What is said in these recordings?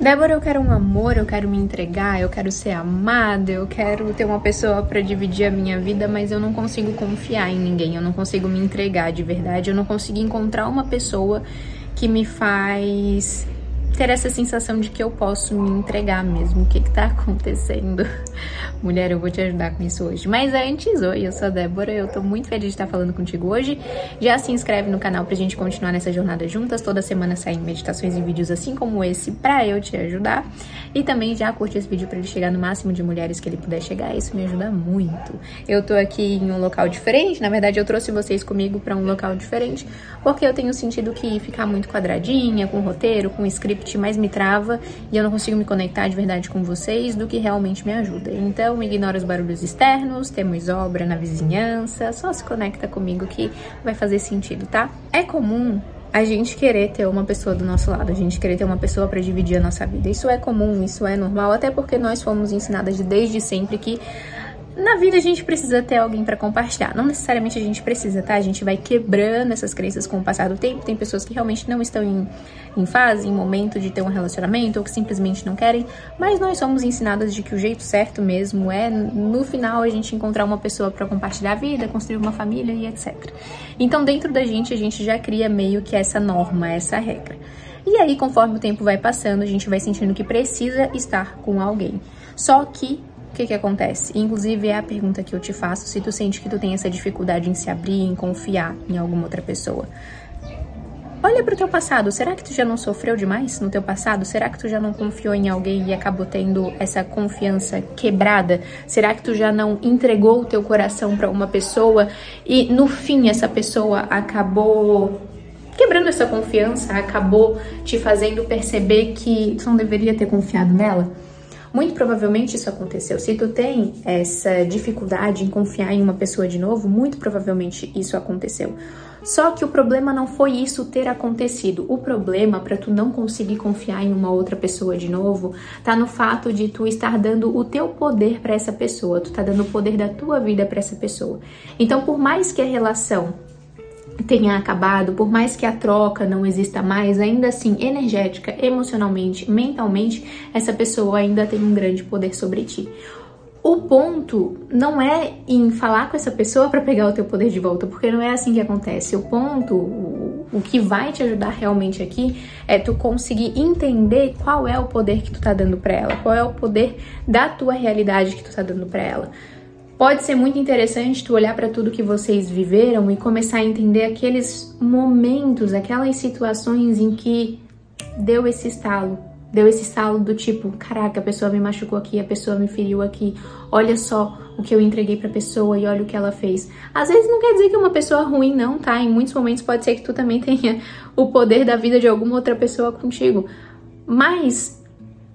Débora, eu quero um amor, eu quero me entregar, eu quero ser amada, eu quero ter uma pessoa pra dividir a minha vida, mas eu não consigo confiar em ninguém, eu não consigo me entregar de verdade, eu não consigo encontrar uma pessoa que me faz ter essa sensação de que eu posso me entregar mesmo. O que que tá acontecendo? Mulher, eu vou te ajudar com isso hoje. Mas antes, oi, eu sou a Débora, eu tô muito feliz de estar falando contigo hoje. Já se inscreve no canal pra gente continuar nessa jornada juntas. Toda semana saem meditações e vídeos assim como esse pra eu te ajudar. E também já curte esse vídeo pra ele chegar no máximo de mulheres que ele puder chegar. Isso me ajuda muito. Eu tô aqui em um local diferente. Na verdade, eu trouxe vocês comigo pra um local diferente, porque eu tenho sentido que ficar muito quadradinha, com roteiro, com script, mais me trava e eu não consigo me conectar de verdade com vocês do que realmente me ajuda. Então, ignora os barulhos externos, temos obra na vizinhança, só se conecta comigo que vai fazer sentido, tá? É comum a gente querer ter uma pessoa do nosso lado, a gente querer ter uma pessoa pra dividir a nossa vida. Isso é comum, isso é normal, até porque nós fomos ensinadas desde sempre que na vida a gente precisa ter alguém pra compartilhar. Não necessariamente a gente precisa, tá? A gente vai quebrando essas crenças com o passar do tempo. Tem pessoas que realmente não estão em fase, em momento de ter um relacionamento, ou que simplesmente não querem. Mas nós somos ensinadas de que o jeito certo mesmo é, no final, a gente encontrar uma pessoa pra compartilhar a vida, construir uma família e etc. Então, dentro da gente, a gente já cria meio que essa norma, essa regra. E aí, conforme o tempo vai passando, a gente vai sentindo que precisa estar com alguém. Só que o que que acontece? Inclusive é a pergunta que eu te faço se tu sente que tu tem essa dificuldade em se abrir, em confiar em alguma outra pessoa. Olha pro teu passado, será que tu já não sofreu demais no teu passado? Será que tu já não confiou em alguém e acabou tendo essa confiança quebrada? Será que tu já não entregou o teu coração pra uma pessoa e no fim essa pessoa acabou quebrando essa confiança, acabou te fazendo perceber que tu não deveria ter confiado nela? Muito provavelmente isso aconteceu. Se tu tem essa dificuldade em confiar em uma pessoa de novo, muito provavelmente isso aconteceu. Só que o problema não foi isso ter acontecido. O problema pra tu não conseguir confiar em uma outra pessoa de novo tá no fato de tu estar dando o teu poder pra essa pessoa. Tu tá dando o poder da tua vida pra essa pessoa. Então, por mais que a relação tenha acabado, por mais que a troca não exista mais, ainda assim, energética, emocionalmente, mentalmente, essa pessoa ainda tem um grande poder sobre ti. O ponto não é em falar com essa pessoa para pegar o teu poder de volta, porque não é assim que acontece. O ponto, o que vai te ajudar realmente aqui é tu conseguir entender qual é o poder que tu tá dando para ela, qual é o poder da tua realidade que tu tá dando para ela. Pode ser muito interessante tu olhar para tudo que vocês viveram e começar a entender aqueles momentos, aquelas situações em que deu esse estalo do tipo, caraca, a pessoa me machucou aqui, a pessoa me feriu aqui, olha só o que eu entreguei pra pessoa e olha o que ela fez. Às vezes não quer dizer que é uma pessoa ruim não, tá? Em muitos momentos pode ser que tu também tenha o poder da vida de alguma outra pessoa contigo, mas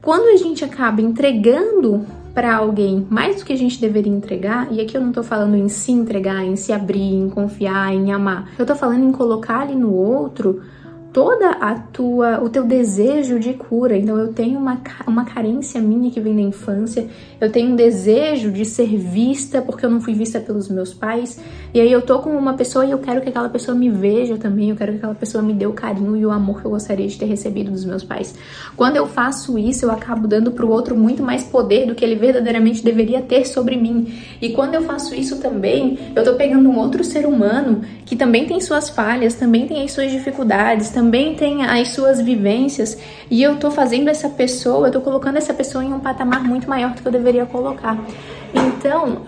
quando a gente acaba entregando para alguém mais do que a gente deveria entregar, e aqui eu não tô falando em se entregar, em se abrir, em confiar, em amar, eu tô falando em colocar ali no outro toda o teu desejo de cura. Então eu tenho uma carência minha que vem da infância, eu tenho um desejo de ser vista porque eu não fui vista pelos meus pais, e aí eu tô com uma pessoa e eu quero que aquela pessoa me veja também, eu quero que aquela pessoa me dê o carinho e o amor que eu gostaria de ter recebido dos meus pais. Quando eu faço isso, eu acabo dando pro outro muito mais poder do que ele verdadeiramente deveria ter sobre mim, e quando eu faço isso também, eu tô pegando um outro ser humano que também tem suas falhas, também tem as suas dificuldades, também tem as suas vivências, e eu tô fazendo essa pessoa, eu tô colocando essa pessoa em um patamar muito maior do que eu deveria colocar. Então,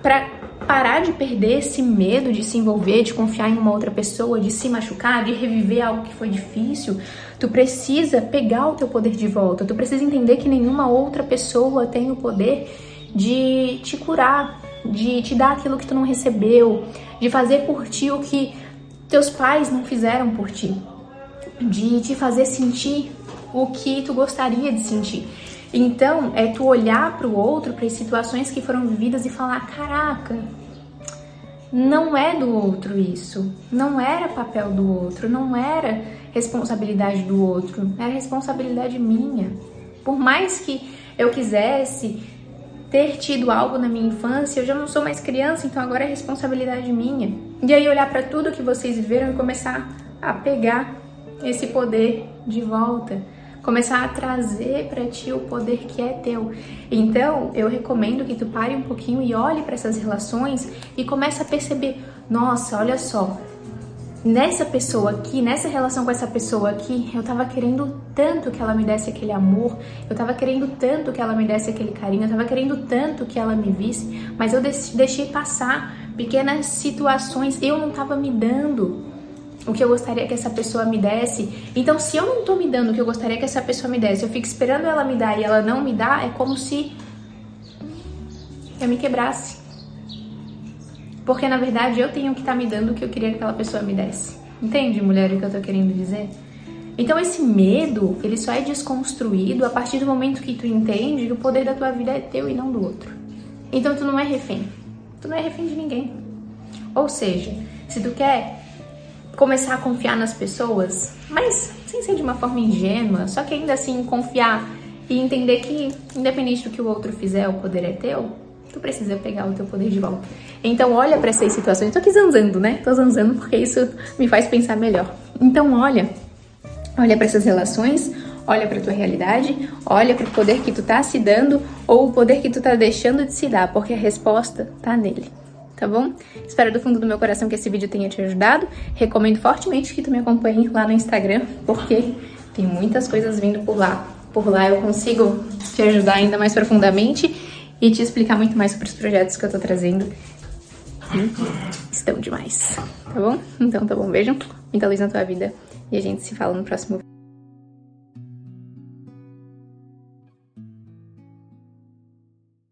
pra parar de perder esse medo de se envolver, de confiar em uma outra pessoa, de se machucar, de reviver algo que foi difícil, tu precisa pegar o teu poder de volta, tu precisa entender que nenhuma outra pessoa tem o poder de te curar, de te dar aquilo que tu não recebeu, de fazer por ti o que teus pais não fizeram por ti, de te fazer sentir o que tu gostaria de sentir. Então, é tu olhar para o outro, para as situações que foram vividas e falar, caraca, não é do outro isso, não era papel do outro, não era responsabilidade do outro, era responsabilidade minha. Por mais que eu quisesse ter tido algo na minha infância, eu já não sou mais criança, então agora é responsabilidade minha. E aí olhar para tudo que vocês viveram e começar a pegar esse poder de volta, começar a trazer para ti o poder que é teu. Então, eu recomendo que tu pare um pouquinho e olhe para essas relações e comece a perceber, nossa, olha só, nessa pessoa aqui, nessa relação com essa pessoa aqui, eu tava querendo tanto que ela me desse aquele amor, eu tava querendo tanto que ela me desse aquele carinho, eu tava querendo tanto que ela me visse, mas eu deixei passar pequenas situações, eu não tava me dando o que eu gostaria que essa pessoa me desse. Então, se eu não tô me dando o que eu gostaria que essa pessoa me desse, eu fico esperando ela me dar e ela não me dá, é como se eu me quebrasse. Porque, na verdade, eu tenho que estar me dando o que eu queria que aquela pessoa me desse. Entende, mulher, o que eu tô querendo dizer? Então, esse medo, ele só é desconstruído a partir do momento que tu entende que o poder da tua vida é teu e não do outro. Então, tu não é refém. Tu não é refém de ninguém. Ou seja, se tu quer começar a confiar nas pessoas, mas sem ser de uma forma ingênua, só que ainda assim confiar e entender que, independente do que o outro fizer, o poder é teu, tu precisa pegar o teu poder de volta. Então olha para essas situações. Tô aqui zanzando, né? Tô zanzando porque isso me faz pensar melhor. Então olha para essas relações, olha para tua realidade, olha para o poder que tu tá se dando ou o poder que tu tá deixando de se dar, porque a resposta tá nele, tá bom? Espero do fundo do meu coração que esse vídeo tenha te ajudado. Recomendo fortemente que tu me acompanhe lá no Instagram, porque tem muitas coisas vindo por lá. Por lá eu consigo te ajudar ainda mais profundamente e te explicar muito mais sobre os projetos que eu tô trazendo. Estão demais, tá bom? Então tá bom, beijo, muita luz na tua vida e a gente se fala no próximo vídeo.